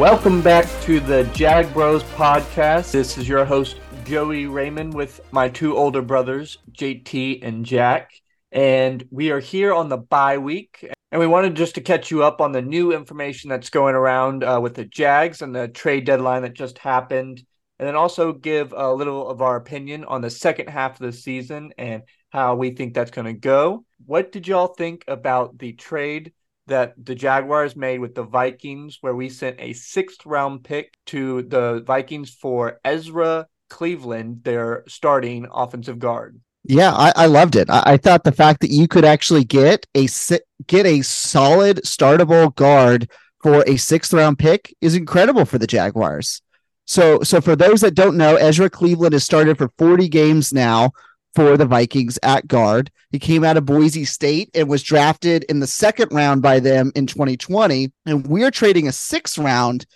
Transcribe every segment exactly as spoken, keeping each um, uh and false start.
Welcome back to the Jag Bros Podcast. This is your host, Joey Raymond, with my two older brothers, J T and Jack. And we are here on the bye week. And we wanted just to catch you up on the new information that's going around uh, with the Jags and the trade deadline that just happened. And then also give a little of our opinion on the second half of the season and how we think that's going to go. What did y'all think about the trade that the Jaguars made with the Vikings, where we sent a sixth round pick to the Vikings for Ezra Cleveland, their starting offensive guard? Yeah, I, I loved it. I, I thought the fact that you could actually get a get a solid startable guard for a sixth round pick is incredible for the Jaguars. So, so for those that don't know, Ezra Cleveland has started for forty games now for the Vikings at guard. He came out of Boise State and was drafted in the second round by them in twenty twenty. And we're trading a sixth round.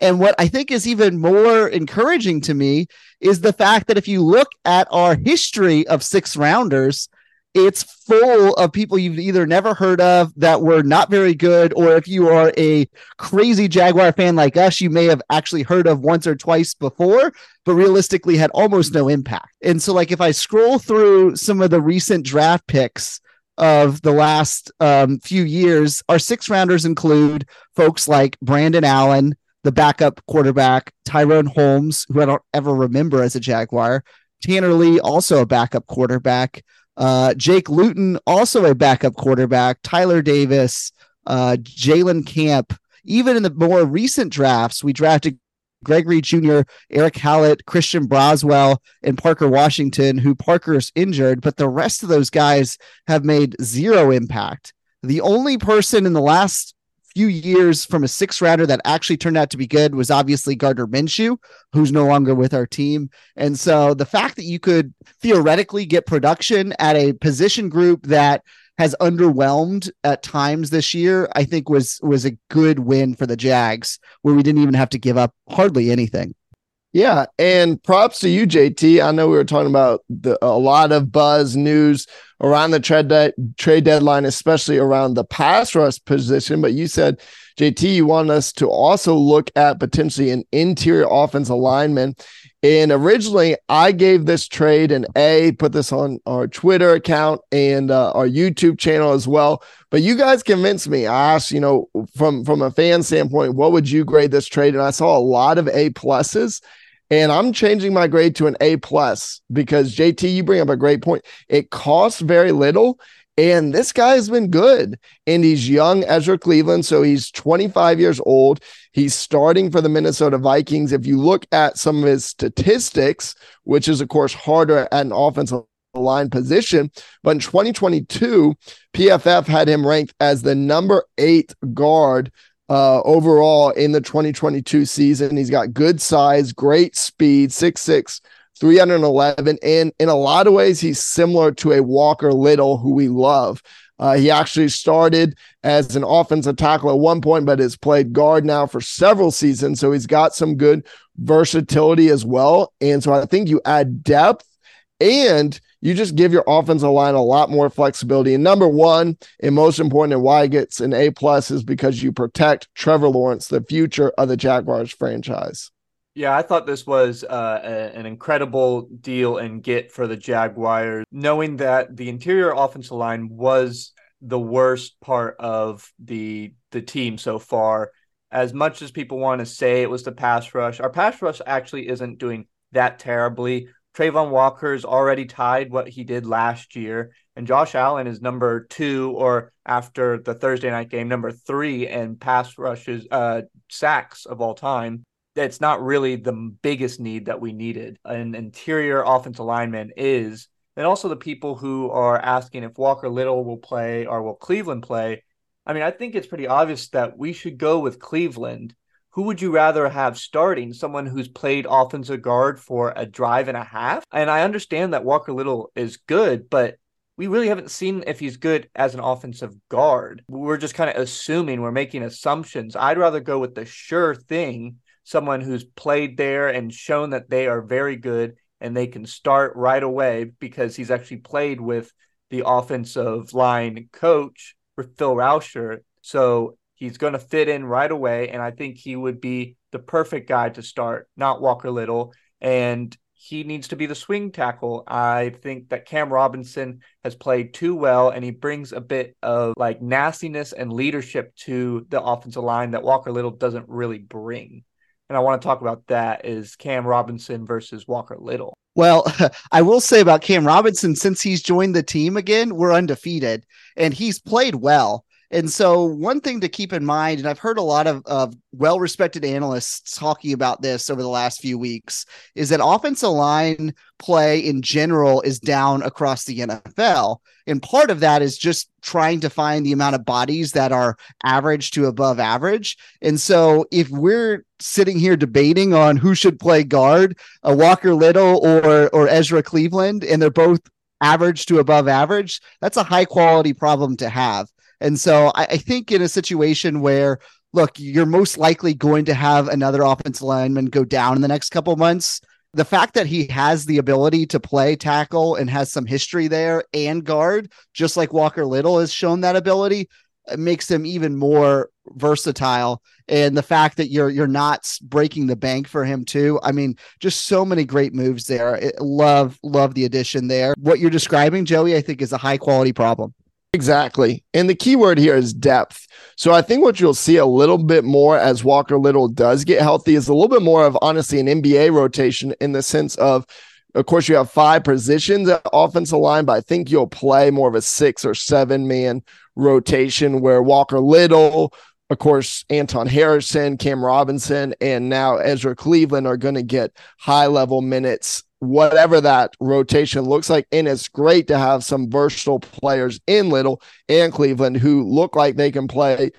And what I think is even more encouraging to me is the fact that if you look at our history of sixth rounders, it's full of people you've either never heard of that were not very good, or if you are a crazy Jaguar fan like us, you may have actually heard of once or twice before, but realistically had almost no impact. And so, like, if I scroll through some of the recent draft picks of the last um, few years, our six rounders include folks like Brandon Allen, the backup quarterback, Tyrone Holmes, who I don't ever remember as a Jaguar, Tanner Lee, also a backup quarterback, Uh, Jake Luton, also a backup quarterback, Tyler Davis, uh, Jalen Camp. Even in the more recent drafts, we drafted Gregory Junior, Eric Hallett, Christian Broswell, and Parker Washington, who Parker's injured, but the rest of those guys have made zero impact. The only person in the last few years from a six rounder that actually turned out to be good was obviously Gardner Minshew, who's no longer with our team. And so the fact that you could theoretically get production at a position group that has underwhelmed at times this year, I think was, was a good win for the Jags, where we didn't even have to give up hardly anything. Yeah. And props to you, J T. I know we were talking about the, a lot of buzz news around the trade de- trade deadline, especially around the pass rush position. But you said, J T, you want us to also look at potentially an interior offensive lineman. And originally, I gave this trade an A, put this on our Twitter account and uh, our YouTube channel as well. But you guys convinced me. I asked, you know, from, from a fan standpoint, what would you grade this trade? And I saw a lot of A pluses. And I'm changing my grade to an A plus because, J T, you bring up a great point. It costs very little. And this guy has been good. And he's young, Ezra Cleveland. So he's twenty-five years old. He's starting for the Minnesota Vikings. If you look at some of his statistics, which is, of course, harder at an offensive line position, but in twenty twenty-two, P F F had him ranked as the number eight guard Uh, overall in the twenty twenty-two season. He's got good size, great speed, six six, three eleven. And in a lot of ways, he's similar to a Walker Little, who we love. Uh, he actually started as an offensive tackle at one point, but has played guard now for several seasons. So he's got some good versatility as well. And so I think you add depth and you just give your offensive line a lot more flexibility. And number one, and most important, and why it gets an A plus is because you protect Trevor Lawrence, the future of the Jaguars franchise. Yeah, I thought this was uh, a, an incredible deal and get for the Jaguars, knowing that the interior offensive line was the worst part of the the team so far. As much as people want to say it was the pass rush, our pass rush actually isn't doing that terribly. Trayvon Walker is already tied what he did last year, and Josh Allen is number two, or after the Thursday night game, number three in pass rushes, uh, sacks of all time. That's not really the biggest need that we needed. An interior offensive lineman is, and also the people who are asking if Walker Little will play or will Cleveland play. I mean, I think it's pretty obvious that we should go with Cleveland. Who would you rather have starting? Someone who's played offensive guard for a drive and a half? And I understand that Walker Little is good, but we really haven't seen if he's good as an offensive guard. We're just kind of assuming, we're making assumptions. I'd rather go with the sure thing, someone who's played there and shown that they are very good and they can start right away because he's actually played with the offensive line coach, Phil Rauscher. So He's going to fit in right away, and I think he would be the perfect guy to start, not Walker Little. And he needs to be the swing tackle. I think that Cam Robinson has played too well, and he brings a bit of like nastiness and leadership to the offensive line that Walker Little doesn't really bring. And I want to talk about that is Cam Robinson versus Walker Little. Well, I will say about Cam Robinson, since he's joined the team again, we're undefeated and he's played well. And so one thing to keep in mind, and I've heard a lot of, of well-respected analysts talking about this over the last few weeks, is that offensive line play in general is down across the N F L. And part of that is just trying to find the amount of bodies that are average to above average. And so if we're sitting here debating on who should play guard, a Walker Little or, or Ezra Cleveland, and they're both average to above average, that's a high-quality problem to have. And so I, I think in a situation where, look, you're most likely going to have another offensive lineman go down in the next couple months, the fact that he has the ability to play tackle and has some history there and guard, just like Walker Little has shown that ability, makes him even more versatile. And the fact that you're you're not breaking the bank for him too. I mean, just so many great moves there. It, love, love the addition there. What you're describing, Joey, I think is a high quality problem. Exactly. And the key word here is depth. So I think what you'll see a little bit more as Walker Little does get healthy is a little bit more of, honestly, an N B A rotation in the sense of, of course, you have five positions at offensive line, but I think you'll play more of a six or seven man rotation where Walker Little, of course, Anton Harrison, Cam Robinson, and now Ezra Cleveland are going to get high level minutes, whatever that rotation looks like. And it's great to have some versatile players in Little and Cleveland who look like they can play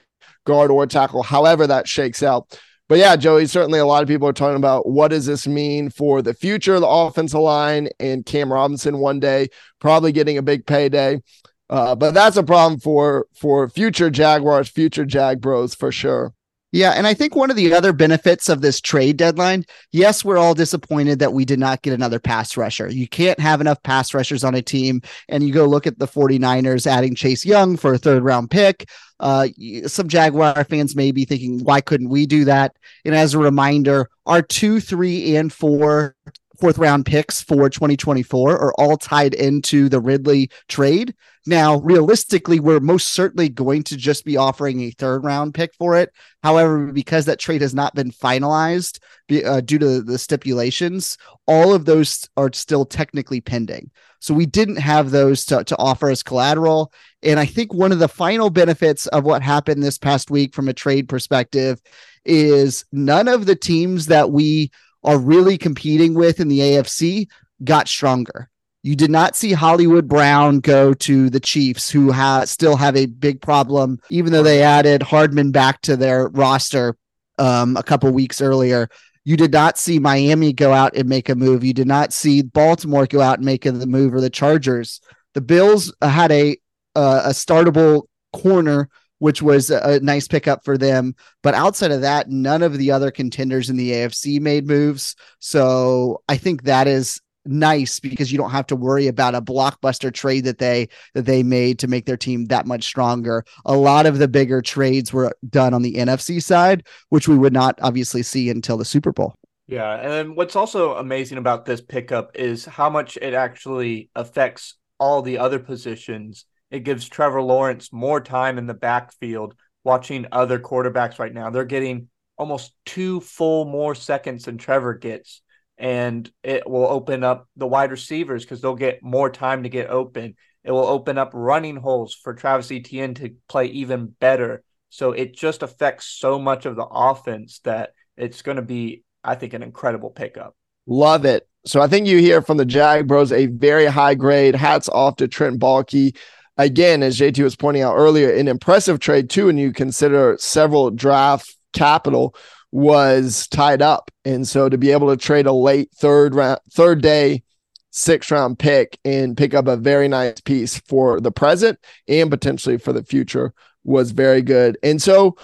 guard or tackle, however that shakes out. But yeah, Joey, certainly a lot of people are talking about what does this mean for the future of the offensive line and Cam Robinson one day probably getting a big payday. Uh, but that's a problem for for future Jaguars, future Jag Bros for sure. Yeah, and I think one of the other benefits of this trade deadline, yes, we're all disappointed that we did not get another pass rusher. You can't have enough pass rushers on a team, and you go look at the 49ers adding Chase Young for a third-round pick. Uh, some Jaguar fans may be thinking, why couldn't we do that? And as a reminder, our two, three, and four fourth-round picks for twenty twenty-four are all tied into the Ridley trade. Now, realistically, we're most certainly going to just be offering a third round pick for it. However, because that trade has not been finalized uh, due to the stipulations, all of those are still technically pending. So we didn't have those to, to offer as collateral. And I think one of the final benefits of what happened this past week from a trade perspective is none of the teams that we are really competing with in the A F C got stronger. You did not see Hollywood Brown go to the Chiefs, who ha- still have a big problem, even though they added Hardman back to their roster um, a couple weeks earlier. You did not see Miami go out and make a move. You did not see Baltimore go out and make the move, or the Chargers. The Bills had a uh, a startable corner, which was a nice pickup for them. But outside of that, none of the other contenders in the A F C made moves. So I think that is nice because you don't have to worry about a blockbuster trade that they that they made to make their team that much stronger. A lot of the bigger trades were done on the N F C side, which we would not obviously see until the Super Bowl. Yeah, and then what's also amazing about this pickup is how much it actually affects all the other positions. It gives Trevor Lawrence more time in the backfield watching other quarterbacks right now. They're getting almost two full more seconds than Trevor gets, and it will open up the wide receivers because they'll get more time to get open. It will open up running holes for Travis Etienne to play even better. So it just affects so much of the offense that it's going to be, I think, an incredible pickup. Love it. So I think you hear from the Jag Bros a very high grade. Hats off to Trent Baalke. Again, as J T was pointing out earlier, an impressive trade too, and you consider several draft capital was tied up. And so to be able to trade a late third round, third day, sixth round pick and pick up a very nice piece for the present and potentially for the future was very good. And so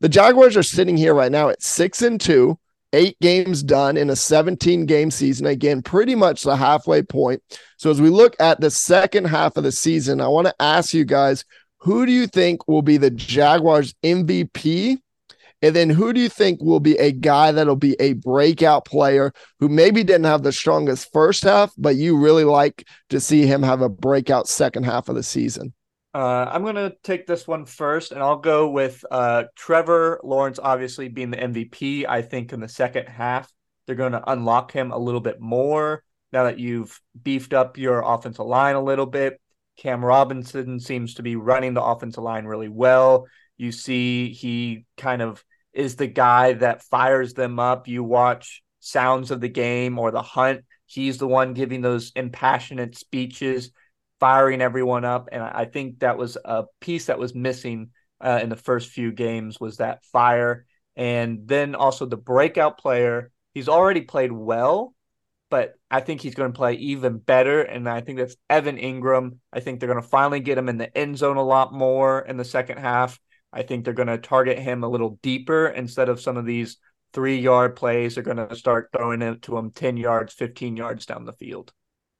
the Jaguars are sitting here right now at six and two, eight games done in a seventeen game season. Again, pretty much the halfway point. So as we look at the second half of the season, I want to ask you guys, Who do you think will be the Jaguars M V P? And then who do you think will be a guy that'll be a breakout player who maybe didn't have the strongest first half, but you really like to see him have a breakout second half of the season? Uh, I'm going to take this one first, and I'll go with uh, Trevor Lawrence, obviously being the M V P. I think in the second half, they're going to unlock him a little bit more now that you've beefed up your offensive line a little bit. Cam Robinson seems to be running the offensive line really well. You see he kind of is the guy that fires them up. You watch Sounds of the Game or The Hunt. He's the one giving those impassionate speeches, firing everyone up. And I think that was a piece that was missing uh, in the first few games, was that fire. And then also the breakout player. He's already played well, but I think he's going to play even better. And I think that's Evan Engram. I think they're going to finally get him in the end zone a lot more in the second half. I think they're going to target him a little deeper instead of some of these three-yard plays. They're going to start throwing it to him ten yards, fifteen yards down the field.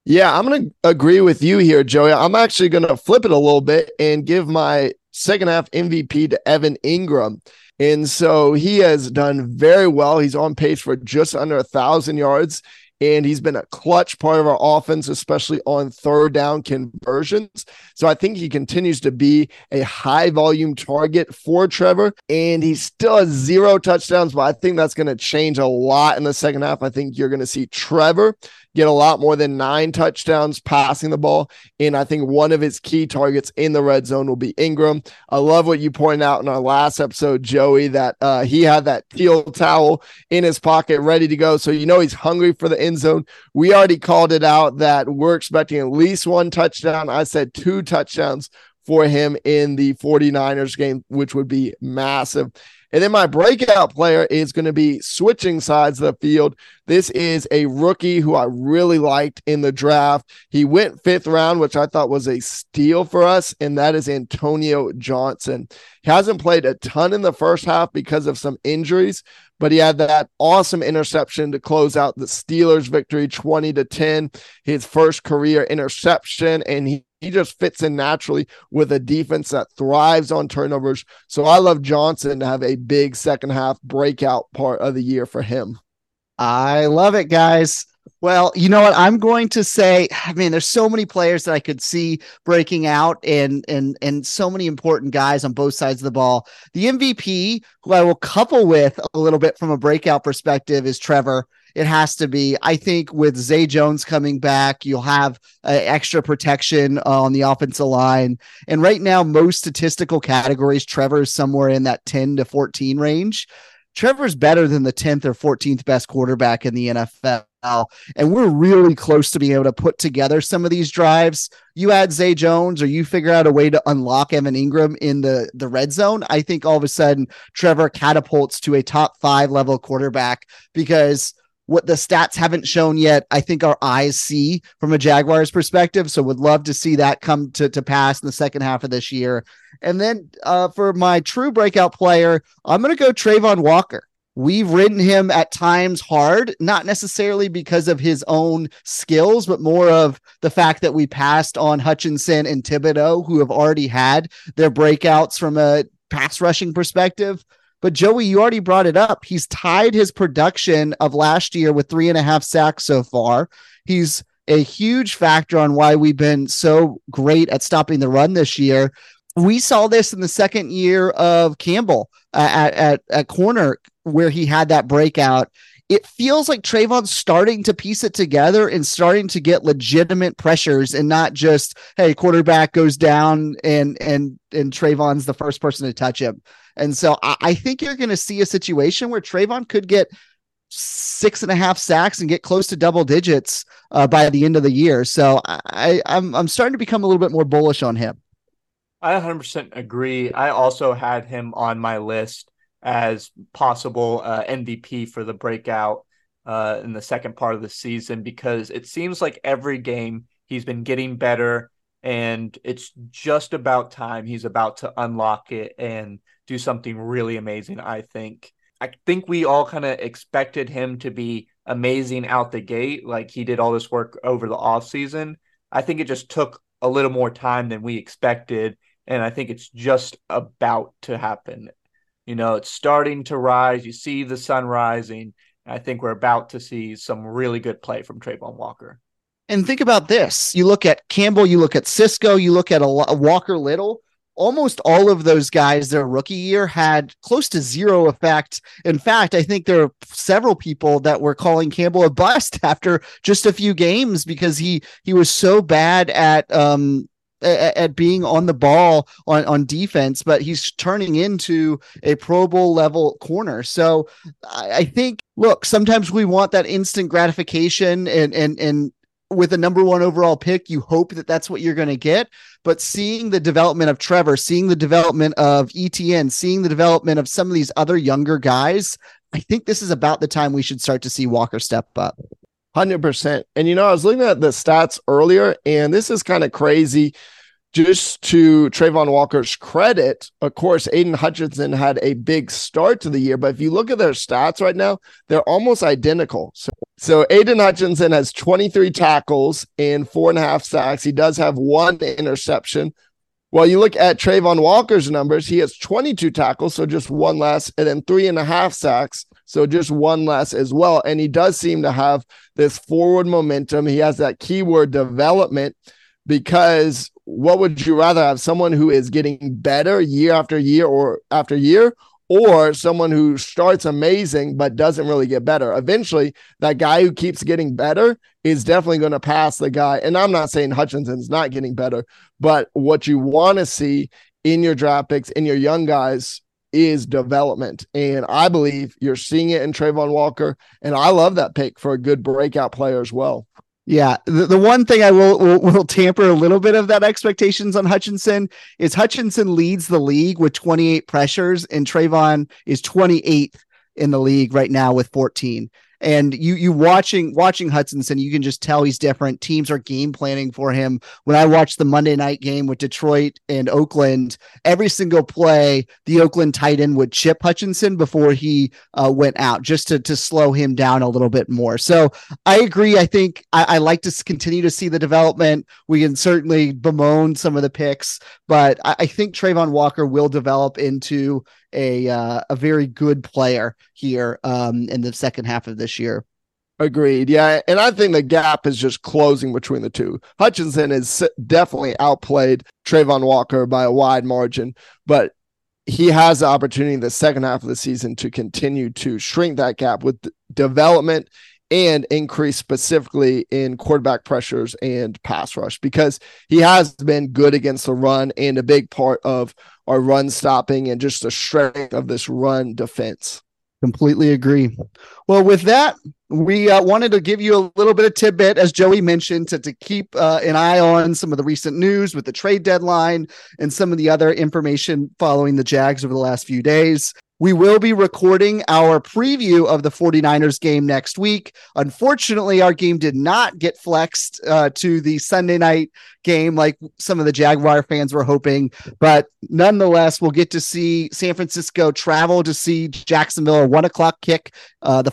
Yeah, I'm going to agree with you here, Joey. I'm actually going to flip it a little bit and give my second-half M V P to Evan Engram. And so he has done very well. He's on pace for just under one thousand yards, and he's been a clutch part of our offense, especially on third down conversions. So I think he continues to be a high-volume target for Trevor, and he still has zero touchdowns, but I think that's going to change a lot in the second half. I think you're going to see Trevor get a lot more than nine touchdowns passing the ball, and I think one of his key targets in the red zone will be Engram. I love what you pointed out in our last episode, Joey, that uh, he had that teal towel in his pocket ready to go, so you know he's hungry for the end zone. We already called it out that we're expecting at least one touchdown. I said two touchdowns for him in the 49ers game, which would be massive. And then my breakout player is going to be switching sides of the field. This is a rookie who I really liked in the draft. He went fifth round, which I thought was a steal for us, and that is Antonio Johnson. He hasn't played a ton in the first half because of some injuries, but he had that awesome interception to close out the Steelers' victory twenty to ten, his first career interception, and he He just fits in naturally with a defense that thrives on turnovers. So I love Johnson to have a big second half breakout part of the year for him. I love it, guys. Well, you know what? I'm going to say, I mean, there's so many players that I could see breaking out and and and so many important guys on both sides of the ball. The M V P, who I will couple with a little bit from a breakout perspective, is Trevor. It has to be. I think with Zay Jones coming back, you'll have uh, extra protection uh, on the offensive line. And right now, most statistical categories, Trevor is somewhere in that ten to fourteen range. Trevor's better than the tenth or fourteenth best quarterback in the N F L. And we're really close to being able to put together some of these drives. You add Zay Jones or you figure out a way to unlock Evan Engram in the, the red zone. I think all of a sudden, Trevor catapults to a top five level quarterback, because what the stats haven't shown yet, I think our eyes see from a Jaguars perspective. So would love to see that come to, to pass in the second half of this year. And then uh, for my true breakout player, I'm going to go Trayvon Walker. We've ridden him at times hard, not necessarily because of his own skills, but more of the fact that we passed on Hutchinson and Thibodeau, who have already had their breakouts from a pass rushing perspective. But Joey, you already brought it up. He's tied his production of last year with three and a half sacks so far. He's a huge factor on why we've been so great at stopping the run this year. We saw this in the second year of Campbell uh, at, at, at corner, where he had that breakout. It feels like Trayvon's starting to piece it together and starting to get legitimate pressures, and not just, hey, quarterback goes down and and and Trayvon's the first person to touch him. And so I, I think you're going to see a situation where Trayvon could get six and a half sacks and get close to double digits uh, by the end of the year. So I, I'm I'm starting to become a little bit more bullish on him. I one hundred percent agree. I also had him on my list as possible uh, M V P for the breakout uh, in the second part of the season, because it seems like every game he's been getting better, and it's just about time he's about to unlock it and do something really amazing, I think. I think we all kind of expected him to be amazing out the gate, like he did all this work over the offseason. I think it just took a little more time than we expected, And I think it's just about to happen. You know, it's starting to rise. You see the sun rising. I think we're about to see some really good play from Trayvon Walker. And think about this. You look at Campbell, you look at Cisco, you look at a, a Walker Little. Almost all of those guys their rookie year had close to zero effect. In fact, I think there are several people that were calling Campbell a bust after just a few games because he he was so bad at um at, at being on the ball on, on defense, but he's turning into a Pro Bowl level corner. So I, I think, look, sometimes we want that instant gratification and and and with a number one overall pick, you hope that that's what you're going to get. But seeing the development of Trevor, seeing the development of E T N, seeing the development of some of these other younger guys, I think this is about the time we should start to see Walker step up. one hundred percent. And, you know, I was looking at the stats earlier, and this is kind of crazy. Just to Trayvon Walker's credit, of course, Aiden Hutchinson had a big start to the year, but if you look at their stats right now, they're almost identical. So, so Aiden Hutchinson has twenty-three tackles and four and a half sacks. He does have one interception. Well, you look at Trayvon Walker's numbers, he has twenty-two tackles, so just one less, and then three and a half sacks, so just one less as well. And he does seem to have this forward momentum. He has that keyword development because what would you rather have, someone who is getting better year after year or after year, or someone who starts amazing but doesn't really get better? Eventually, that guy who keeps getting better is definitely going to pass the guy. And I'm not saying Hutchinson's not getting better, but what you want to see in your draft picks, in your young guys, is development. And I believe you're seeing it in Trayvon Walker. And I love that pick for a good breakout player as well. Yeah, the, the one thing I will, will will tamper a little bit of that expectations on Hutchinson is Hutchinson leads the league with twenty-eight pressures, and Trayvon is twenty-eighth in the league right now with fourteen. And you you watching watching Hutchinson, you can just tell he's different. Teams are game planning for him. When I watched the Monday night game with Detroit and Oakland, every single play, the Oakland tight end would chip Hutchinson before he uh, went out just to, to slow him down a little bit more. So I agree. I think I, I like to continue to see the development. We can certainly bemoan some of the picks, but I, I think Trayvon Walker will develop into a uh, a very good player here um, in the second half of this year. Agreed. Yeah. And I think the gap is just closing between the two. Hutchinson has definitely outplayed Trayvon Walker by a wide margin, but he has the opportunity in the second half of the season to continue to shrink that gap with development and increase specifically in quarterback pressures and pass rush, because he has been good against the run and a big part of our run stopping and just the strength of this run defense. Completely agree. Well, with that, we uh, wanted to give you a little bit of tidbit, as Joey mentioned, to, to keep uh, an eye on some of the recent news with the trade deadline and some of the other information following the Jags over the last few days. We will be recording our preview of the 49ers game next week. Unfortunately, our game did not get flexed uh, to the Sunday night game like some of the Jaguar fans were hoping. But nonetheless, we'll get to see San Francisco travel to see Jacksonville at one o'clock kick uh, the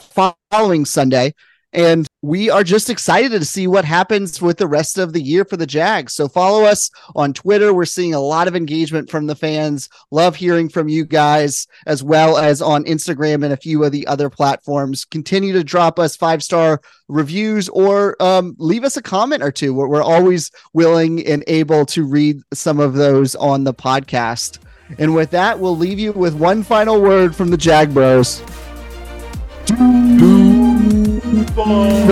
following Sunday. And we are just excited to see what happens with the rest of the year for the Jags. So follow us on Twitter. We're seeing a lot of engagement from the fans. Love hearing from you guys, as well as on Instagram and a few of the other platforms. Continue to drop us five-star reviews or um, leave us a comment or two. We're, we're always willing and able to read some of those on the podcast. And with that, we'll leave you with one final word from the Jag Bros. Boom.